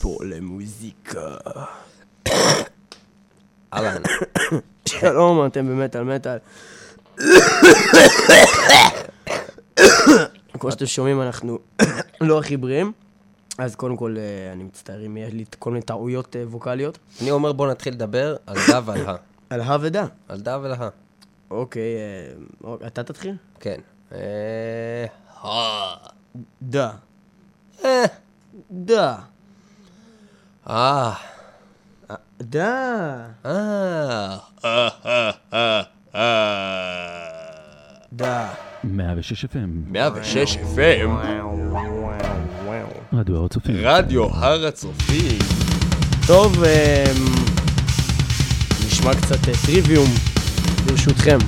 pour le musica. אהלן. שלום, אתם במטל מטל. כמו שאתם שומעים, אנחנו לא הכי בריאים. אז קודם כל, אני מצטער אם יש לי כל מיני טעויות ווקליות. אני אומר בוא נתחיל לדבר על דה ועל ה. על ה ודה. על דה ועל ה. אוקיי, אתה תתחיל? כן. דה. דה. דה. דה. 106 FM. 106 FM. רדיו הר הצופים. רדיו הר הצופים. טוב, נשמע קצת טריוויום ברשותכם.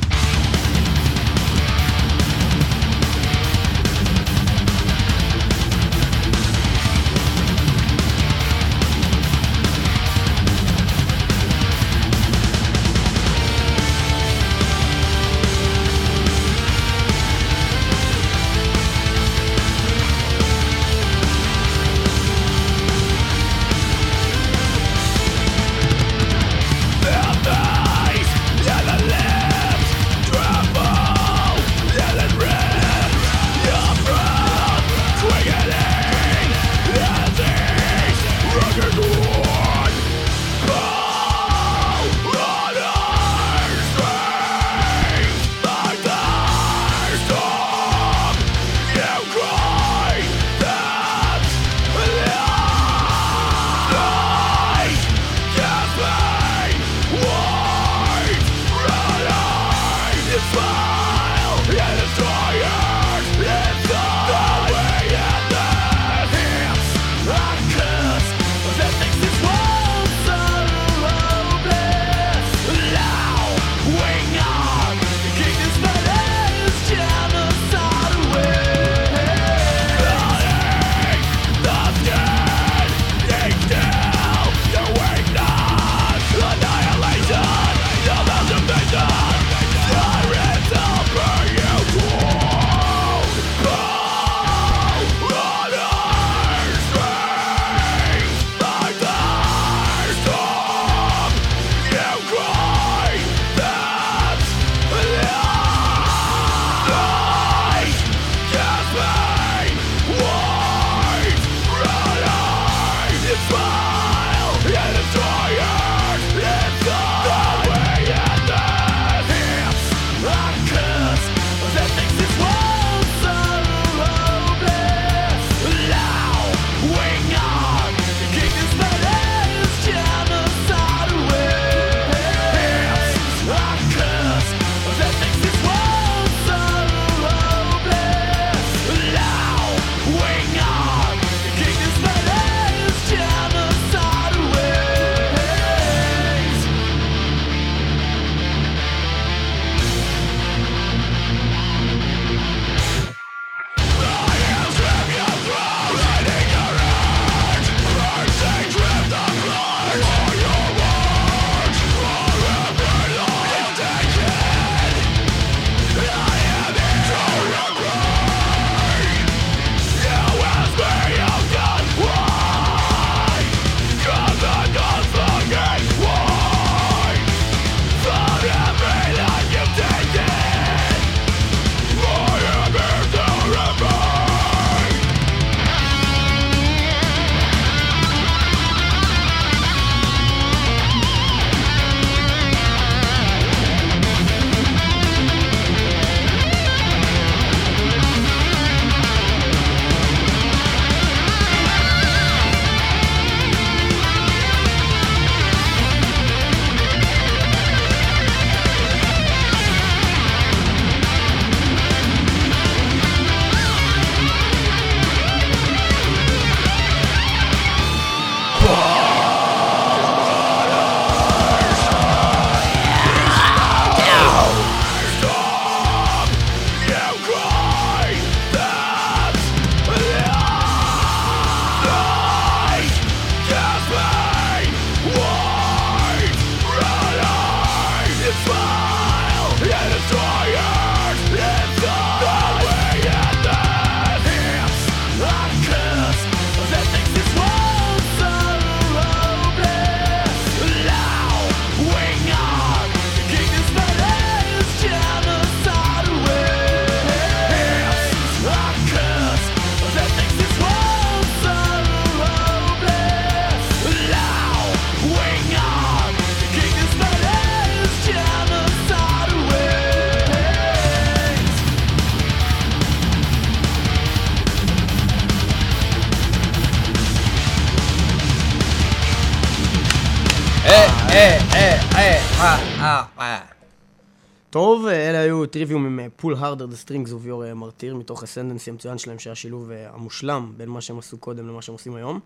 טוב, אלה היו טריוויום עם Pull Harder the Strings of Your Martyr, מתוך הסנדנסי המצוין שלהם, שהיה שילוב המושלם בין מה שהם עשו קודם למה שהם עושים היום.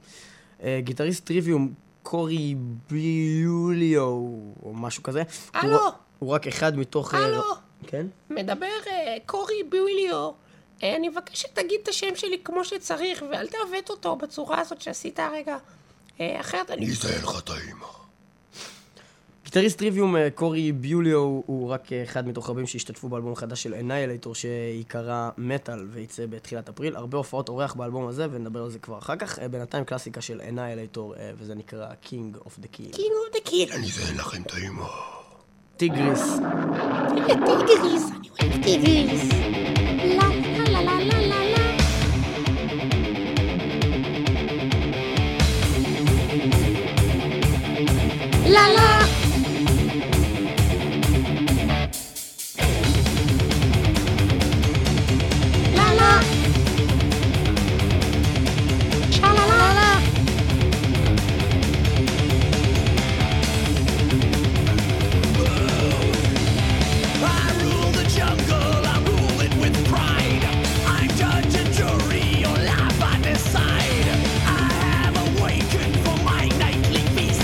גיטריסט טריוויום קורי ביוליו או משהו כזה. הלו! הוא רק אחד מתוך... הלו! כן? מדבר קורי ביוליו. אני מבקש שתגיד את השם שלי כמו שצריך, ואל תעוות אותו בצורה הזאת שעשית הרגע. אחרת אני... נזהה לך את האמא. גיטריסט טריוויום קורי ביוליו הוא רק אחד מתוך רבים שהשתתפו באלבום החדש של Annihilator שיקרא Metal וייצא בתחילת אפריל. הרבה הופעות אורח באלבום הזה ונדבר על זה כבר אחר כך. בינתיים קלאסיקה של Annihilator וזה נקרא King of the Kill. King of the Kill. אני אזהה לכם את האמא. טיגריס. טיגריס, אני אוהב טיגריס. La la La la Cha la la la I rule the jungle, I rule it with pride. I'm judge and jury, your life I decide. I have awakened for my nightly feast.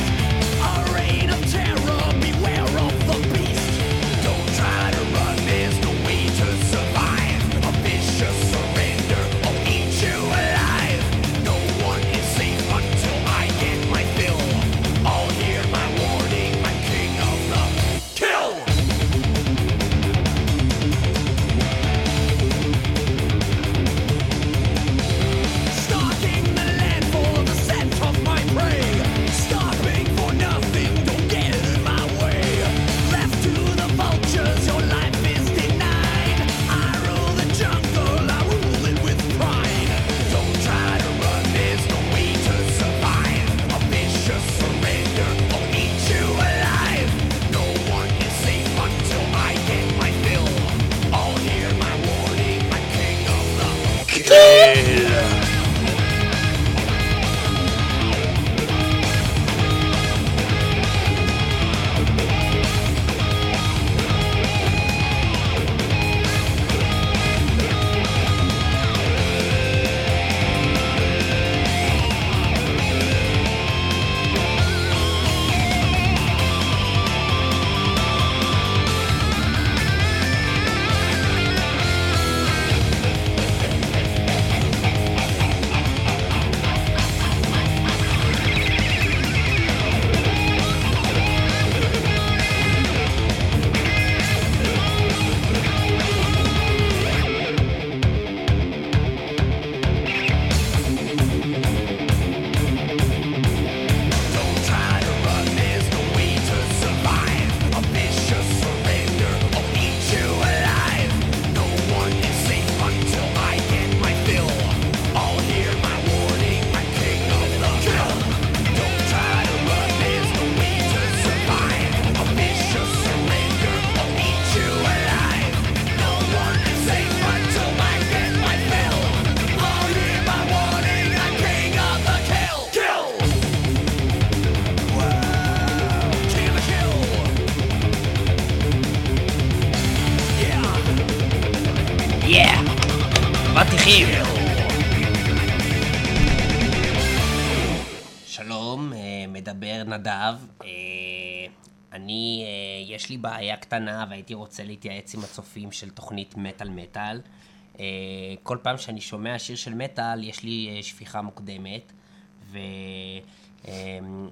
יש לי בעיה קטנה והייתי רוצה להתייעץ עם הצופים של תוכנית מטל מטל. כל פעם שאני שומע שיר של מטל יש לי שפיכה מוקדמת,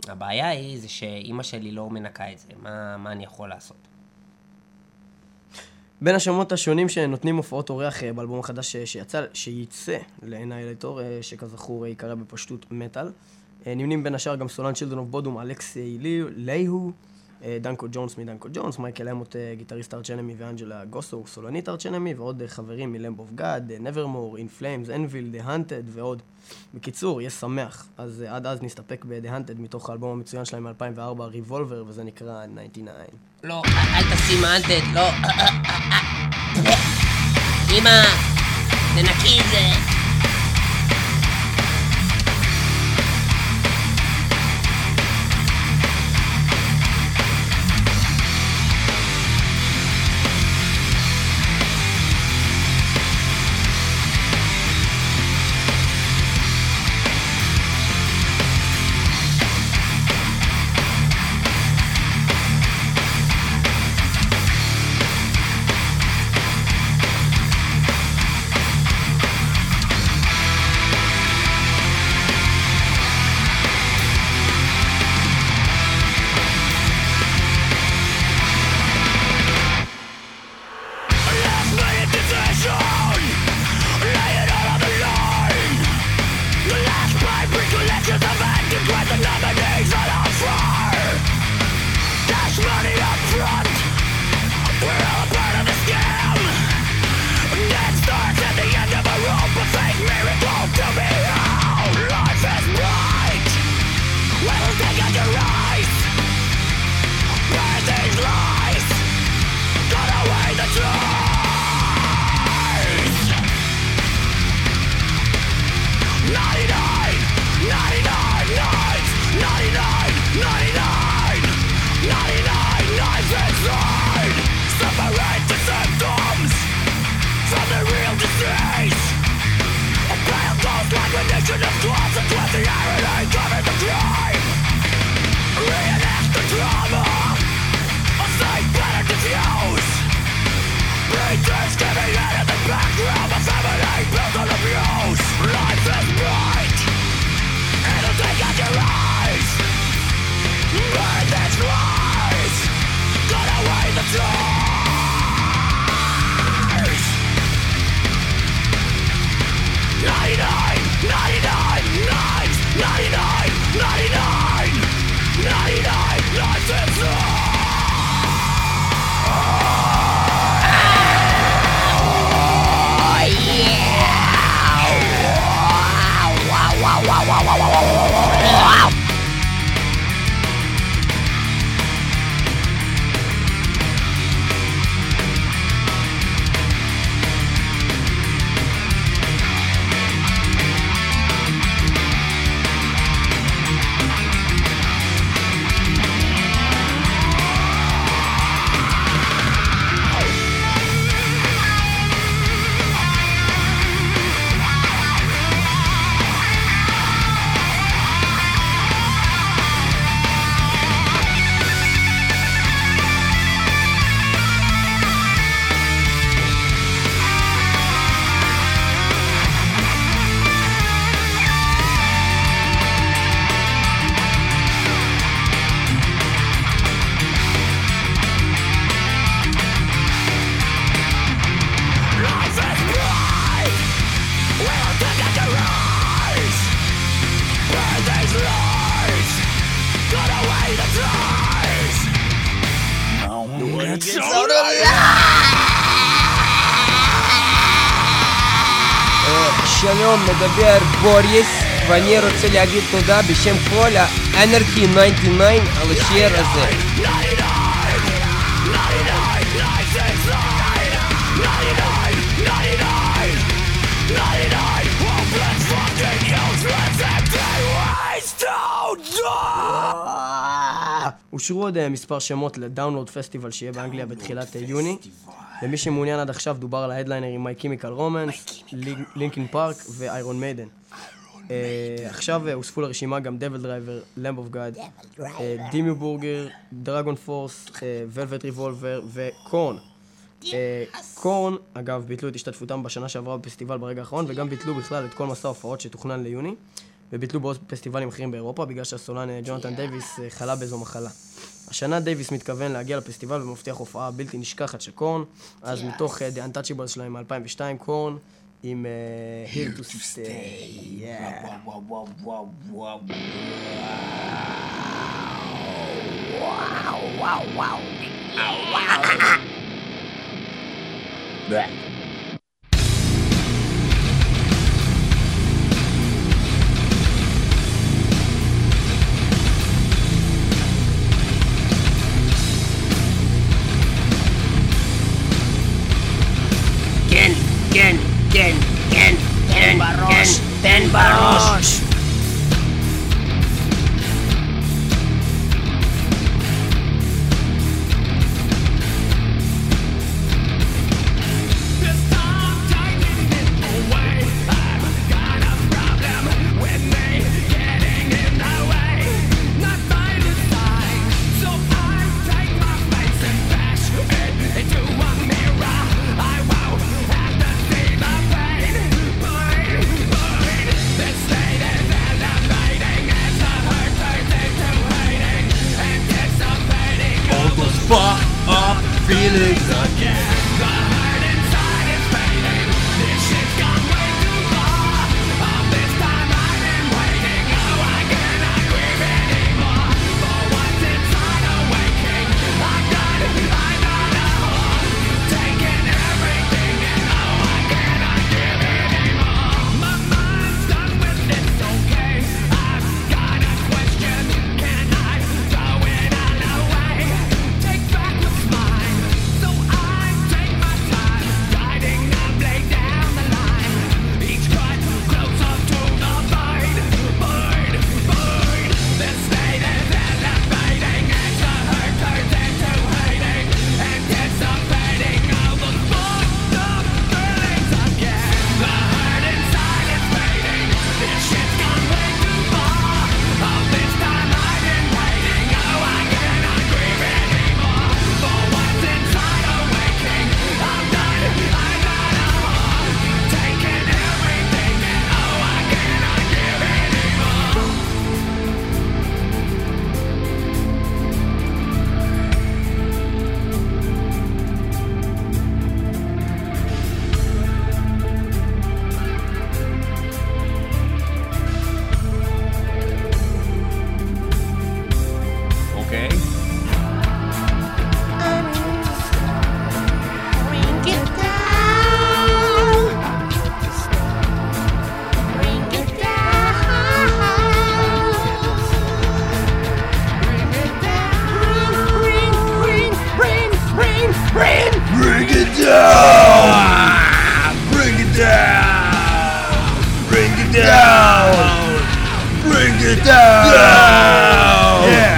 והבעיה היא זה שאמא שלי לא מנקה את זה. מה אני יכול לעשות? בין השמות השונים שנותנים הופעות אורח באלבום החדש שייצא לאנהילטור, שכזכור יקרא בפשטות מטל, נמנים בין השאר גם סולן של דונוב בודום, אלכס ליהו, דנקו ג'ונס מדנקו ג'ונס, מייקל אמוט גיטריסט ארץ' אנמי ואנג'לה גוסו סולנית ארץ' אנמי, ועוד חברים מלמב אוף גאד, נברמור, אין פליימס, אנביל, דה הנטד ועוד. בקיצור, יש שמח. אז עד אז נסתפק בדה הנטד מתוך האלבום המצוין שלהם מ-2004, ריבולבר, וזה נקרא 99. לא, אל תשים הנטד, לא. אמא, תנקי את זה. שלום, מדבר בוריס, ואני רוצה להגיד תודה בשם כל האנרכי 99 על השיר הזה. הושרו עוד מספר שמות לדאונלוד פסטיבל שיהיה באנגליה בתחילת יוני. למי שמעוניין, עד עכשיו דובר על ההדליינרים My Chemical Romance, לינקין פארק ואיירון מיידן. עכשיו הוספו לרשימה גם Double Driver, Lamb of God, דימו בורגר, דרגון פורס, Velvet Revolver וקורן. קורן, אגב, ביטלו את השתתפותם בשנה שעברה בפסטיבל ברגע האחרון, וגם ביטלו בכלל את כל מסע ההופעות שתוכנן ליוני, וביטלו בעוד פסטיבלים אחרים באירופה בגלל שהסולן ג'ונתן דייביס חלה באיזו מחלה. השנה דייביס מתכוון להגיע לפסטיבל ומבטיח הופעה בלתי נשכחת של קורן, אז מתוך The Untouchables שלהם מ-2002, קורן עם Here to Stay. Barosh! down. Bring it down. Yeah.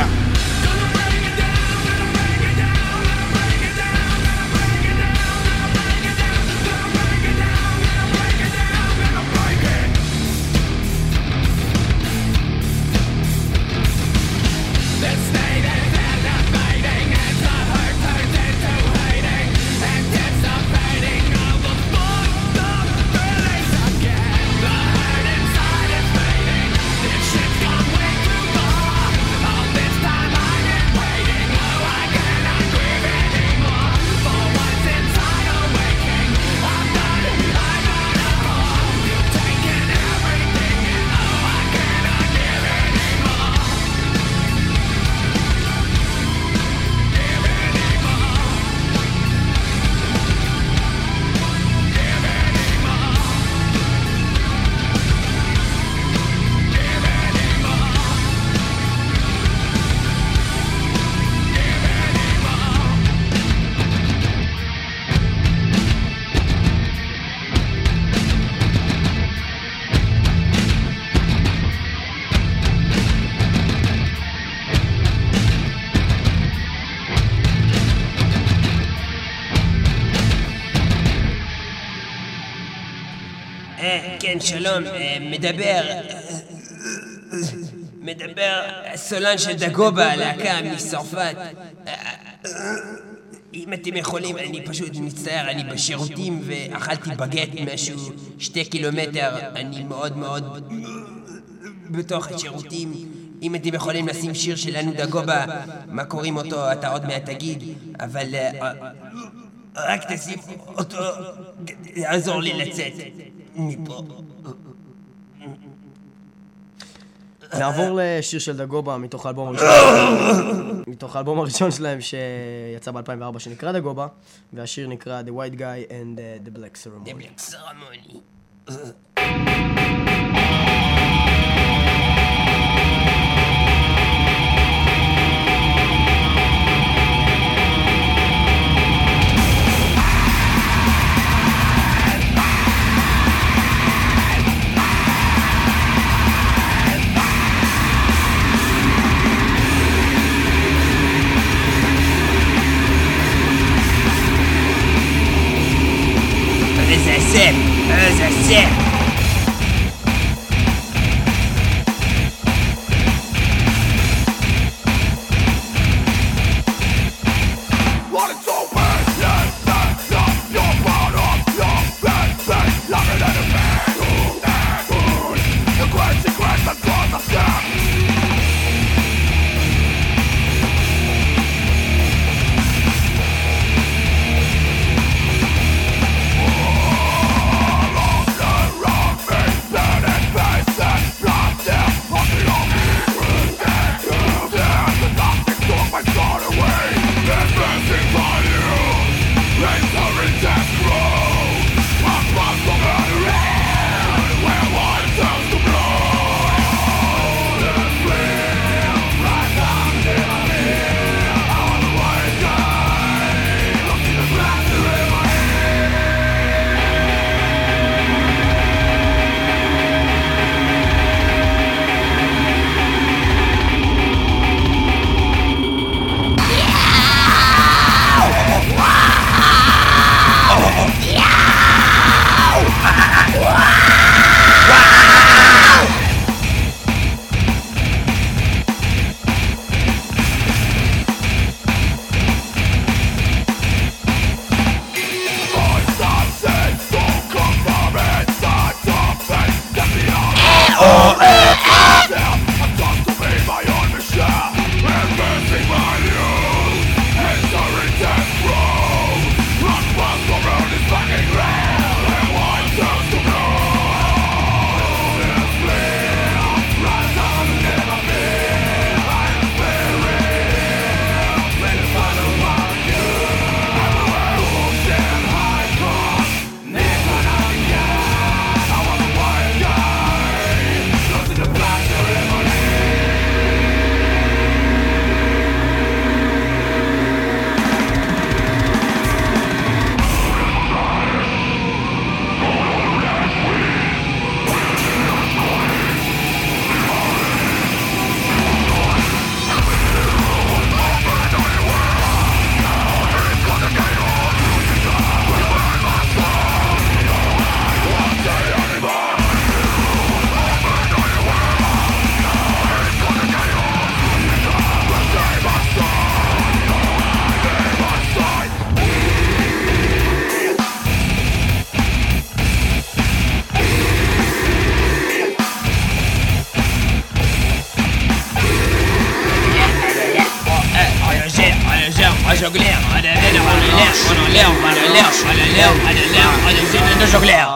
כן, שלום, מדבר סולן של דגובה, להקה מצרפת. אם אתם יכולים, אני פשוט מצטער, אני בשירותים ואכלתי בגט משהו 2 קילומטר, אני מאוד מאוד בתוך השירותים. אם אתם יכולים לשים שיר שלנו דגובה, מה קוראים אותו, אתה עוד מעט תגיד, אבל רק תשים אותו, תעזור לי לצאת. נעבור לשיר של דגובה מתוך האלבום הראשון שלהם שיצא ב-2004 שנקרא דגובה, והשיר נקרא The White Guy and The Black Ceremony. As I said.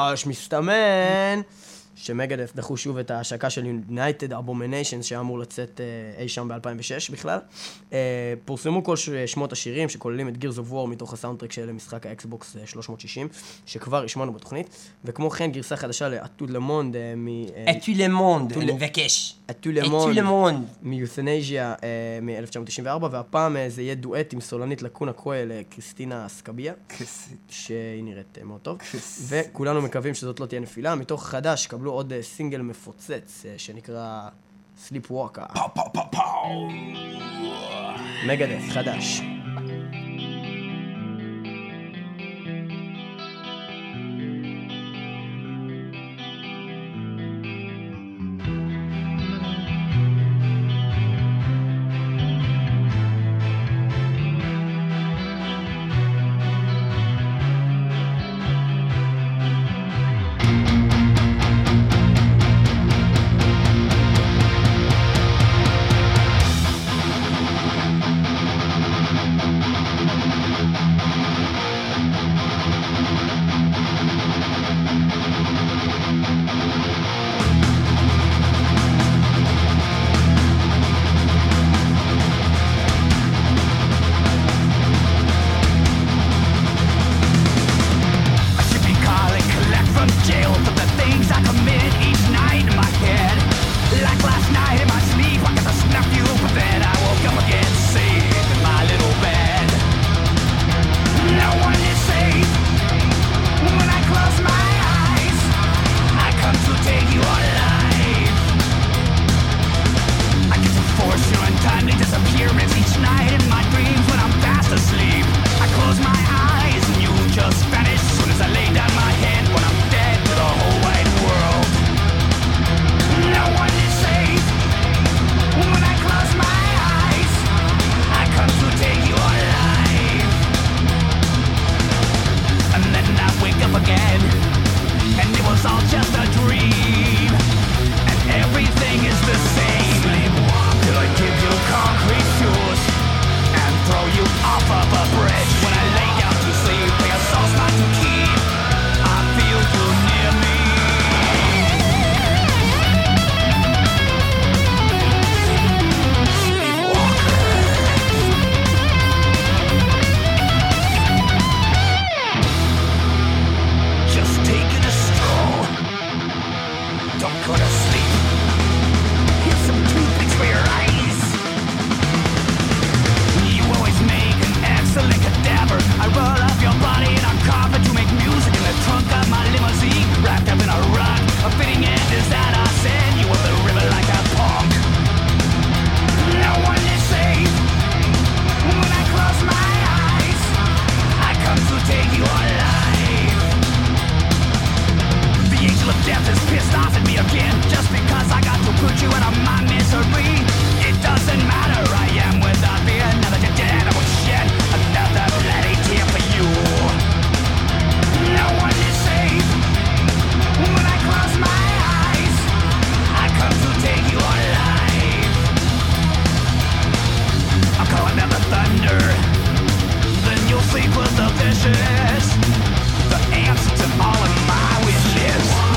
אני מסתמן שמגדף דחו שוב את ההשקה של United Abominations שאמור לצאת אי שם ב-2006 בכלל. פורסמו כל שמות השירים שכוללים את Gears of War מתוך הסאונדטרק של משחק האקסבוקס 360 שכבר השמענו בתוכנית, וכמו כן גרסה חדשה לאטו למונד אטו למונד מיות'נזיה מ-1994, והפעם זה יהיה דואט עם סולנית לקונה קויל קריסטינה סקביה שהיא נראית מאוד טוב, וכולנו מקווים שזאת לא תהיה נפילה. מתוך חדש קבלו עוד סינגל מפוצץ שנקרא Sleep Walker. פאו פאו פאו פאו מגדף חדש.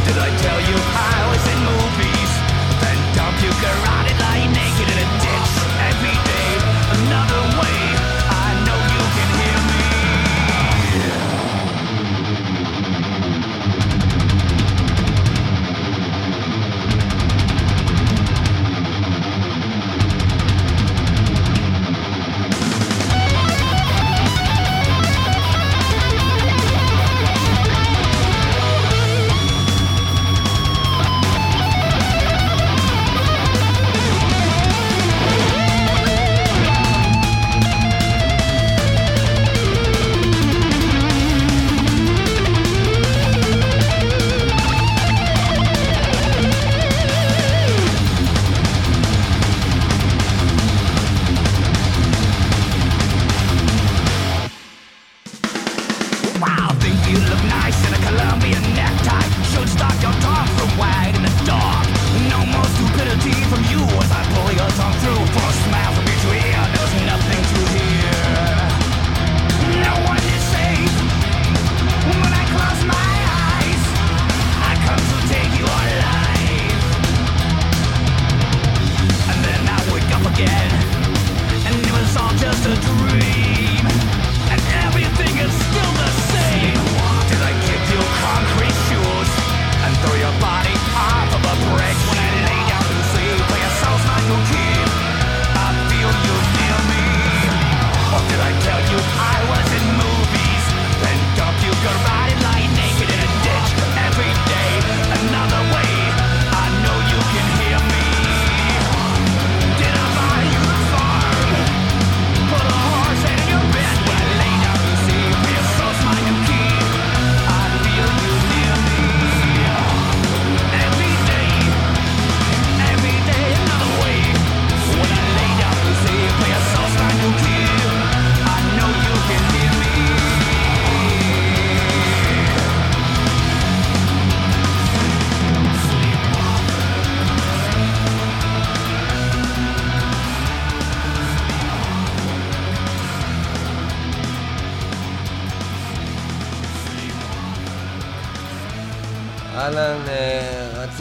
Did I tell you I was in movies? Then dump you karate line.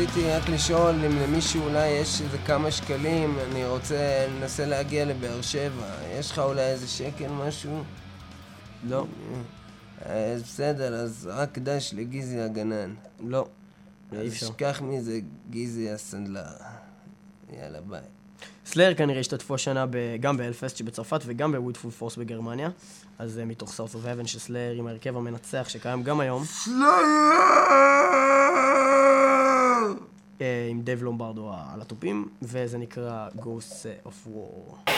רציתי רק לשאול אם למישהו אולי יש איזה כמה שקלים, אני רוצה לנסה להגיע לבאר שבע, יש לך אולי איזה שקל משהו? לא. אז בסדר, אז רק דש לגיזי הגנן. לא. אז שכח מזה גיזי הסנדלר. יאללה ביי. סלייר כנראה השתתפו השנה גם באלפסט שבצרפת וגם בווידפול פורס בגרמניה, אז מתוך סאוס אוף אבן של סלייר עם הרכב המנצח שקיים גם היום. סלייר! עם דייב לומברדו על הטופים, וזה נקרא Ghosts of War.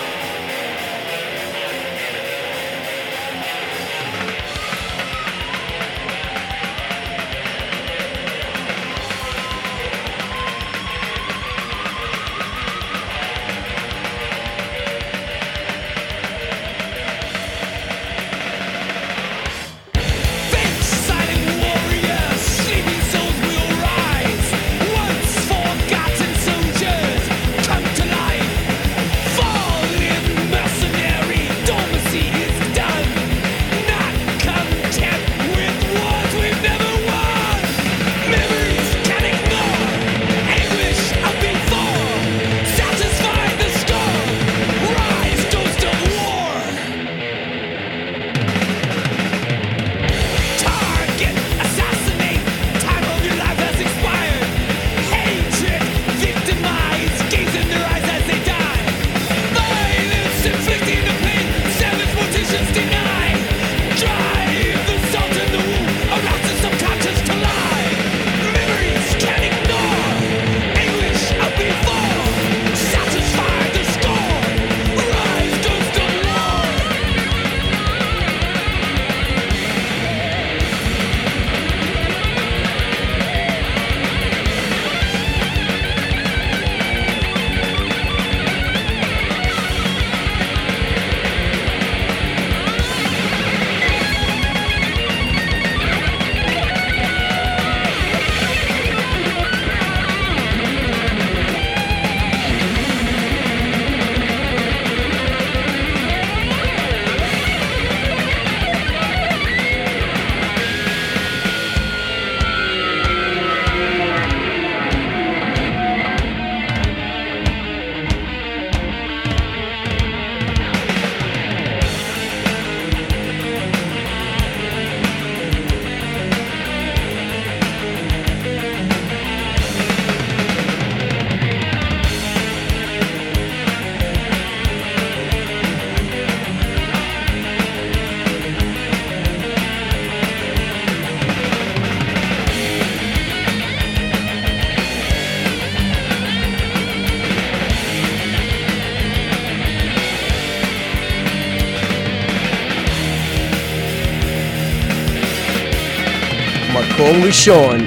מקום ראשון.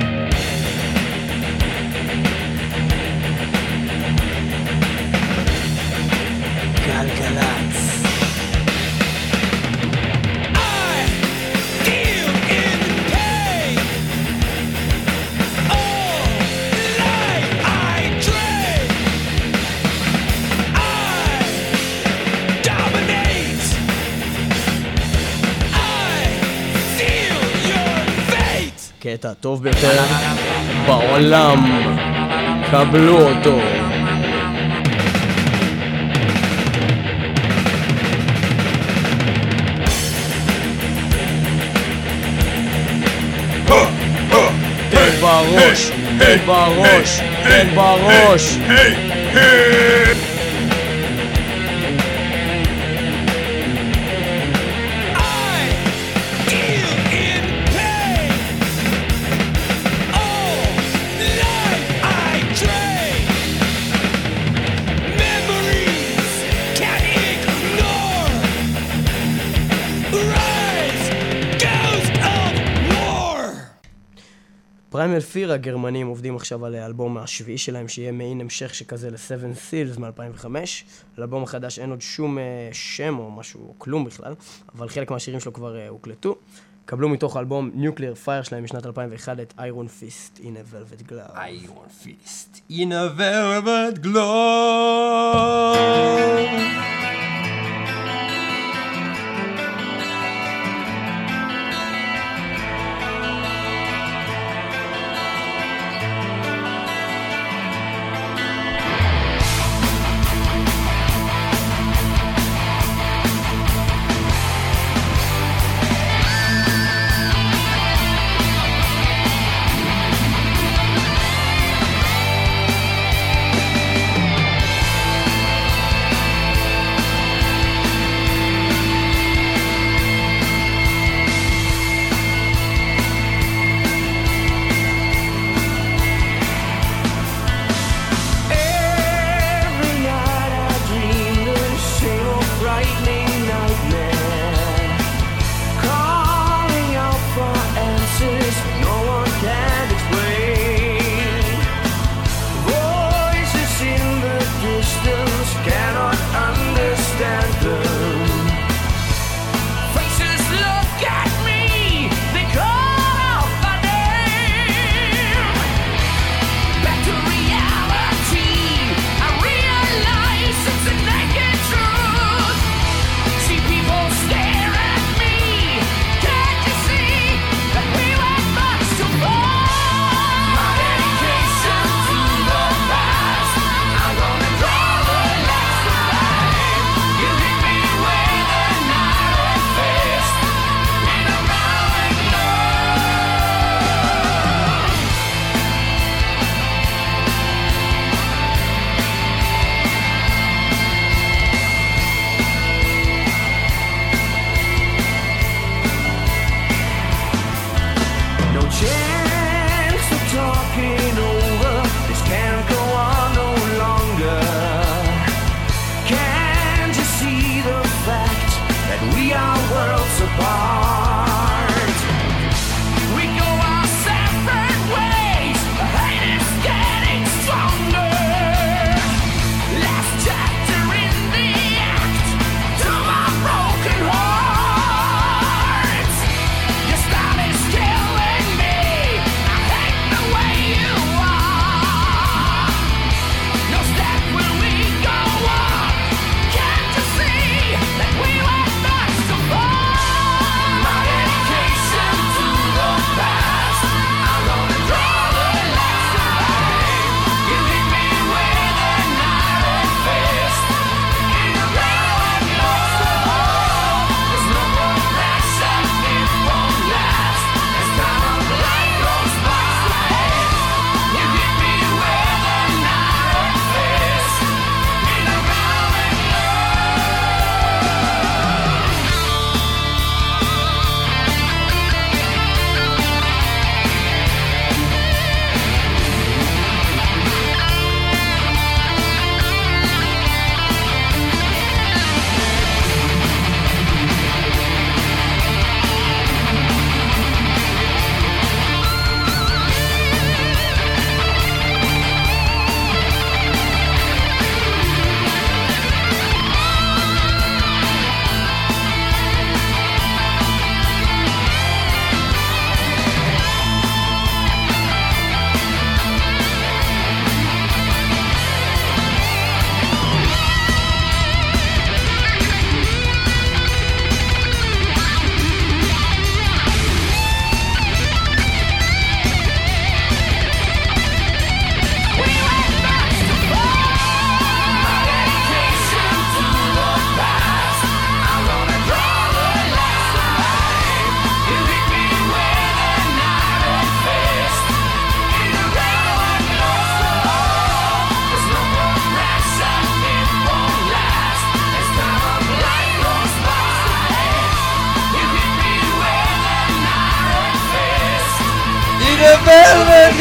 הטוב ביותר בעולם, קבלו אותו. תן בראש, תן בראש, תן בראש. פריימל פיר הגרמנים עובדים עכשיו על האלבום השביעי שלהם שיהיה מעין המשך שכזה ל-Seven Seals מ-2005. לאלבום החדש אין עוד שום שם או משהו או כלום בכלל, אבל חלק מהשירים שלו כבר הוקלטו. קבלו מתוך האלבום Nuclear Fire שלהם משנת 2001 את Iron Fist in a Velvet Glove. Iron Fist in a Velvet Glove.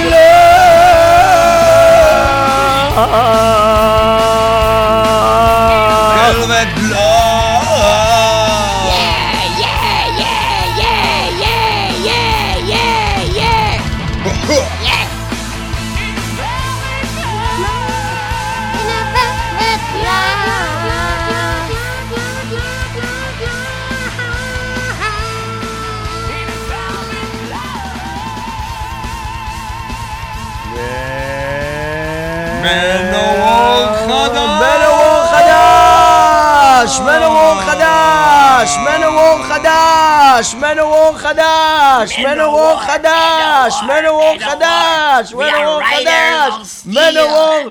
Velvet Blood. Yeah, yeah, yeah, yeah, yeah, yeah, yeah, yeah. Yes. Manowar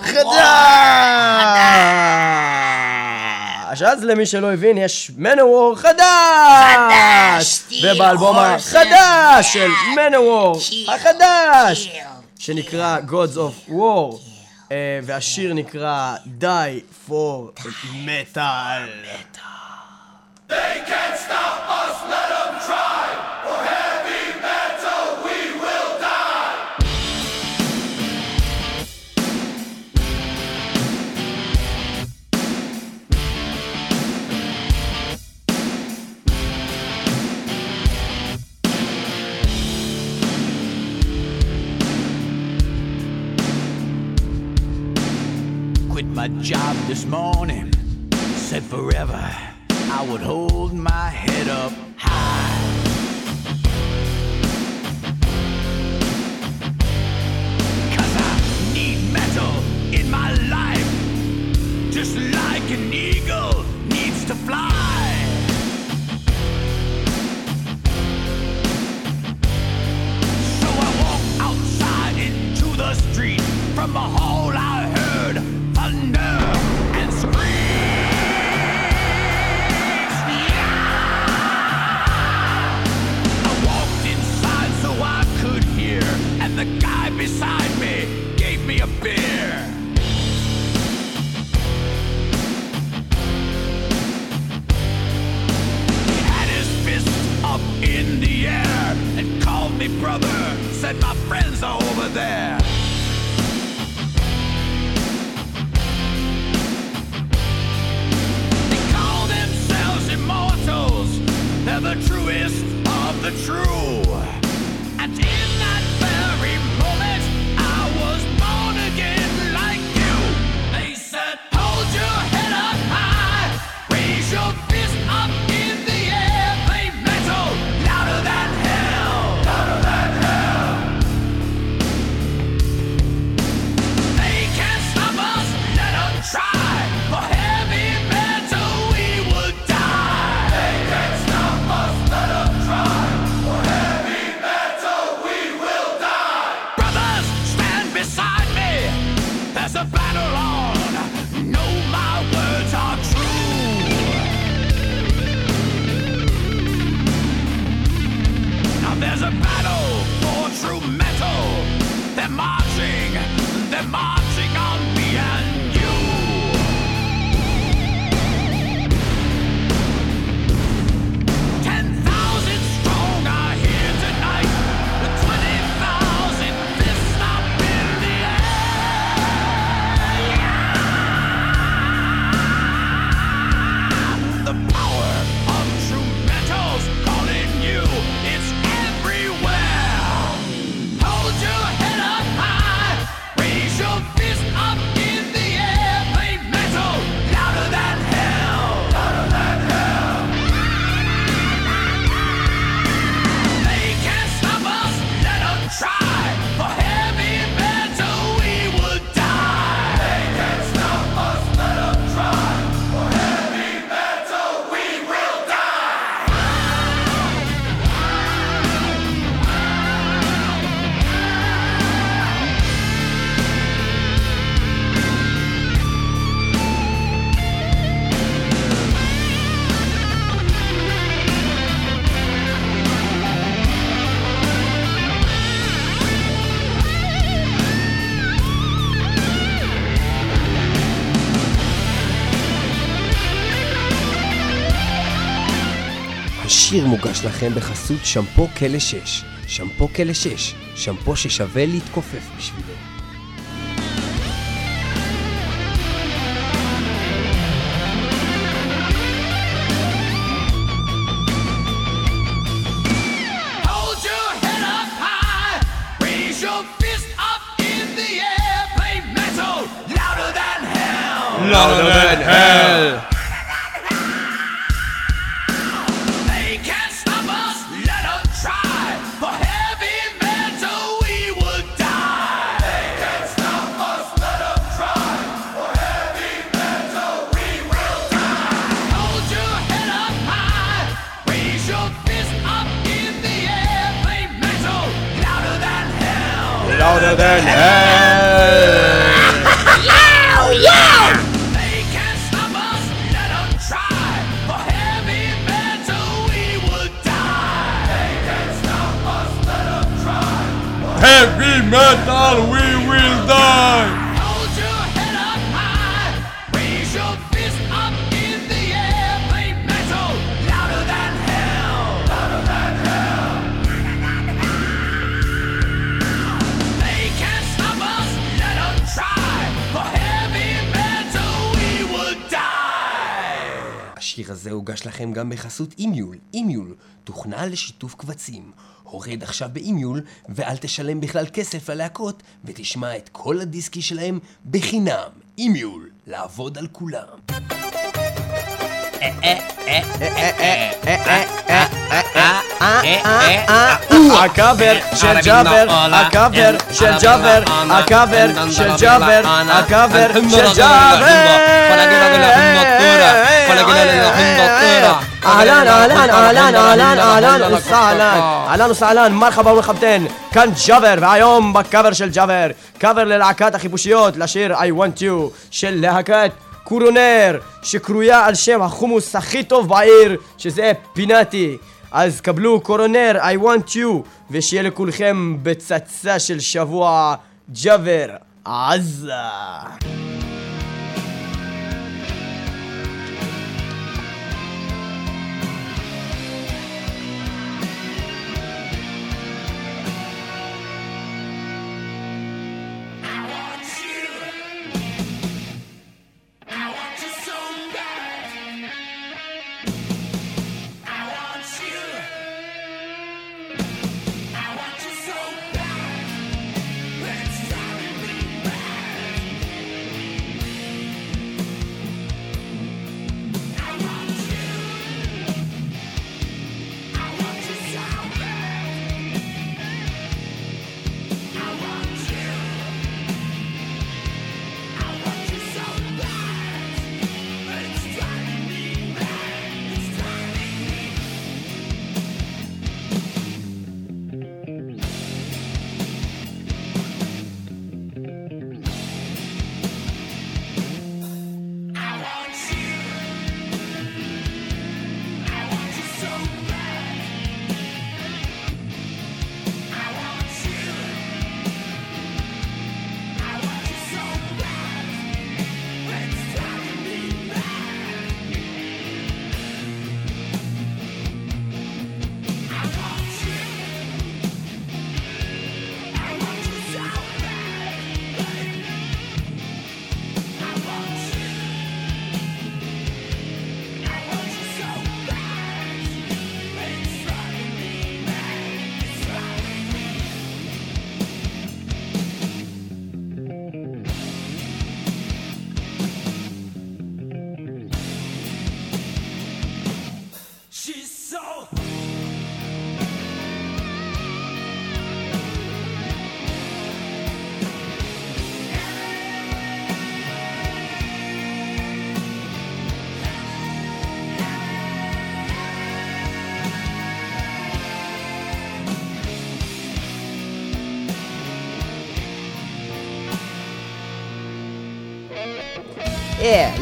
חדש. אז למי שלא הבין, יש Manowar חדש, ובאלבום החדש של Manowar החדש שנקרא Ghosts of War, והשיר נקרא Die for Metal. They can't stop us, let them try. For heavy metal we will die. Quit my job this morning, said forever I would hold my head up high. Cause I need metal in my life, just like an eagle needs to fly. So I walk outside into the street. From the hall I heard thunder and scream. The guy beside me gave me a beer. He had his fist up in the air and called me brother, said my friends are over there. They call themselves immortals, they're the truest of the true. And in that very moment, I was born again like you. They said, hold your head up high, raise your fist up in the air. Play metal, louder than hell, louder than hell. They can't stop us, let them try. For heavy metal we will die. They can't stop us, let them try. There's a battle for true metal. They're marching on me and you. 10,000 strong are here tonight, with 20,000 fists up in the air. Yeah. The power of true metal's calling you. It's השיר מוגש לכם בחסות שמפו כלא 6, שמפו כלא 6, שמפו ששווה להתכופף בשבילו. Louder than hell. They can't stop us, let us try. For heavy metal we will die. They can't stop us, let us try. For heavy metal we will die. Hold your head up high, raise your fist up in the air. Play metal, louder than hell. Louder than hell. Yow, yow. Heavy metal, we will die! Hold your head up high, raise your fist up in the air, play metal, louder than hell, louder than hell. They can't stop us, let them try, for heavy metal we will die! השיר הזה הוגש לכם גם בחסות אימיול. אימיול תוכנה לשיתוף קבצים. הורד עכשיו באימיול, ואל תשלם בכלל כסף ללהקות, ותשמע את כל הדיסקי שלהם בחינם. אימיול, לעבוד על כולם. הקאבר של ג'אבר, הקאבר של ג'אבר, הקאבר של ג'אבר, הקאבר של ג'אבר. אהלן, אהלן, אהלן, אהלן, אהלן וסהלן, אהלן וסהלן, מרחבה ומחבתן, כאן ג'אבר, והיום בקאבר של ג'אבר, קאבר ללהקת החיפושיות לשיר I Want You של להקת קורונר, שקרויה על שם החומוס הכי טוב בעיר, שזה פינאטי. אז קבלו קורונר I Want You, ושיהיה לכולכם בצצה של שבוע ג'אבר עזה.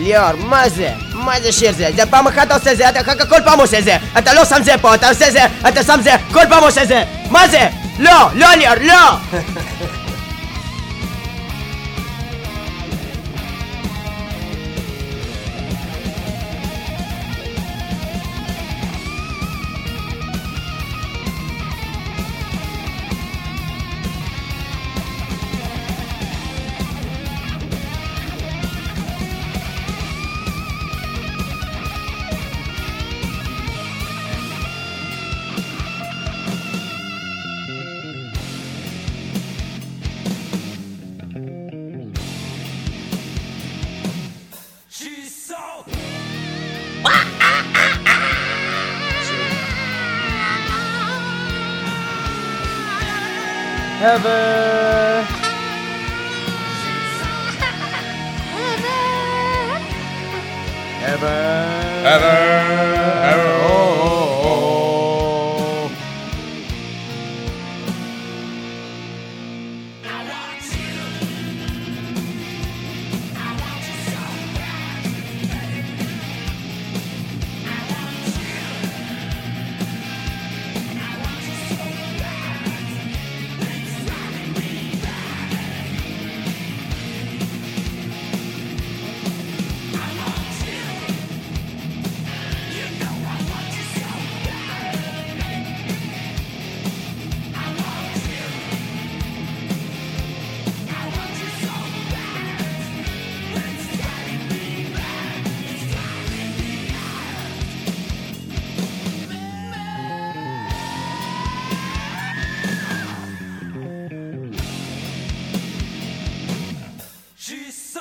ליאור, מה זה שיר זה? זה פעם אחת אתה עושה זה, אתה כל פעם עושה זה, אתה לא שם זה פה, אתה עושה זה, אתה שם זה, כל פעם עושה זה, מה זה? לא ליאור, לא! ever. Ever. Oh. I want you so bad. It's driving me mad. I want you. You know I want you so bad. I want you. I want you so bad. It's driving me mad. It's driving me mad. She's so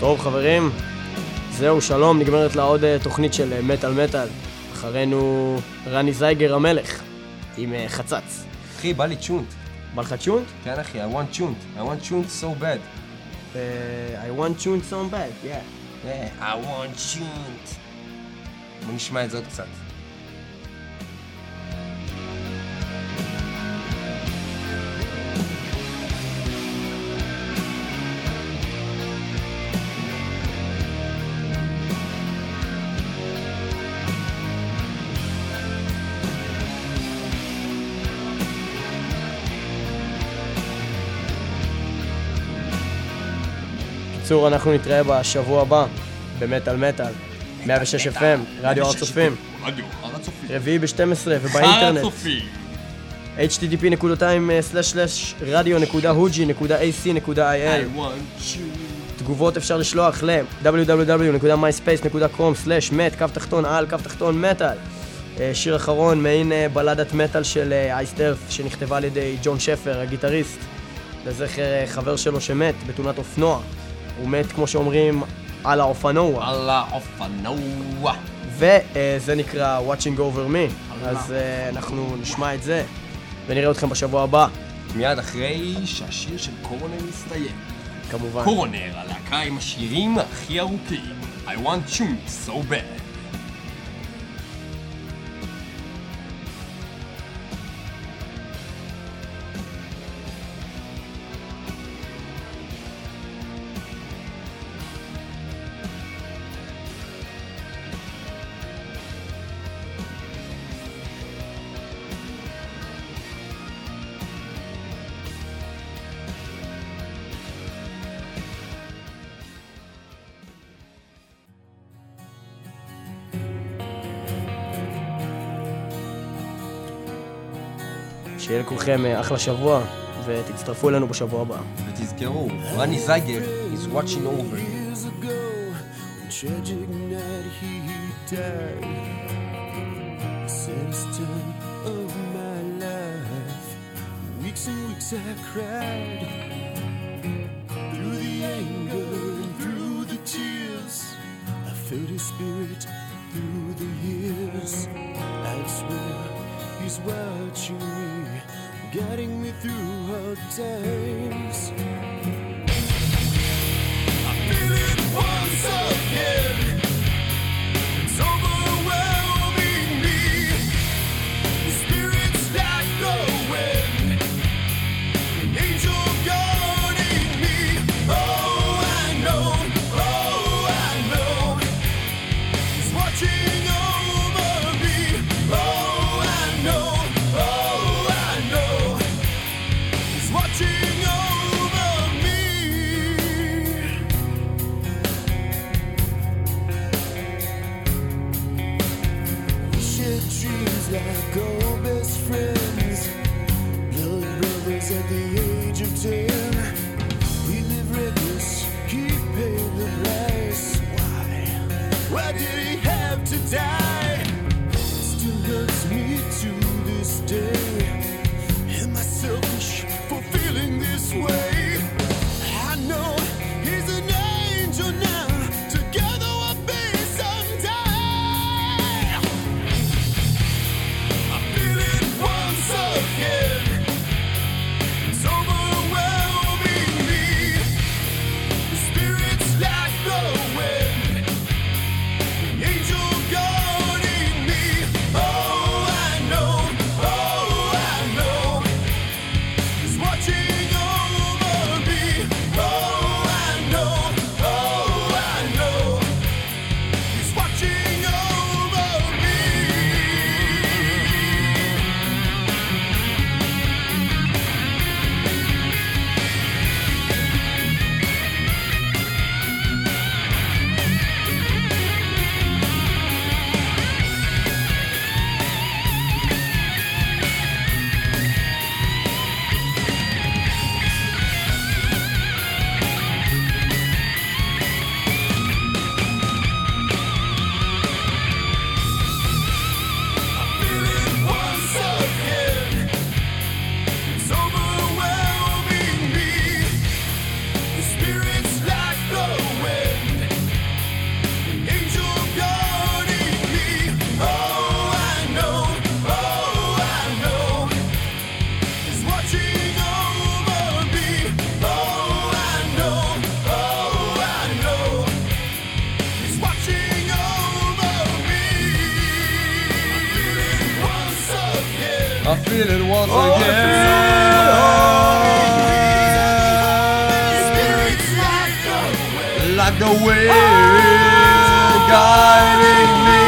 טוב חברים, זהו, שלום, נגמרת לה עוד תוכנית של מטל. אחרינו רני זייגר המלך עם חצץ. אחי, בא לי צ'ונט. בא לך צ'ונט? כן אחי, I want צ'ונט. I want צ'ונט so bad. I want tune so bad, yeah. Yeah, I want shoot. בוא נשמע את זה עוד קצת. בקיצור, אנחנו נתראה בשבוע הבא במטל 106 FM, רדיו הר הצופים, רביעי ב-12 ובאינטרנט http://radio.huji.ac.il. תגובות אפשר לשלוח ל www.myspace.com/met_metal. שיר אחרון מעין בלדת מטל של אייסטרף שנכתבה על ידי ג'ון שפר הגיטריסט לזכר חבר שלו שמת בתאונת אופנוע. הוא מת, כמו שאומרים, על האופנוע. על האופנוע. וזה נקרא Watching Over Me. אז אנחנו נשמע את זה, ונראה אתכם בשבוע הבא. מיד אחרי שהשיר של קורונר מסתיים. כמובן. קורונר, הלהקה עם השירים הכי ארוכים. I want you so bad. שיהיה לכולכם אחלה שבוע, ותצטרפו אלינו בשבוע הבא. ותזכרו, רני זייגר is watching over you. Getting me through her days. I feel it once again. It's overwhelming me. The spirit's like the wind. An angel guarding me. Oh I know, he's watching over me. Oh I know, watching over me. We shared dreams like old best friends, blood brothers at the age of 10. We live reckless, he paid the price. Why did he have to die? It still hurts me to this day. Am I selfish for feeling this way? I feel it once again. Like the wind guiding me.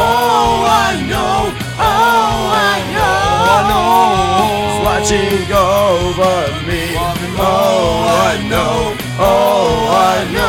Oh, I know. Oh, I know. Watching over me. Oh, I know. Oh, I know.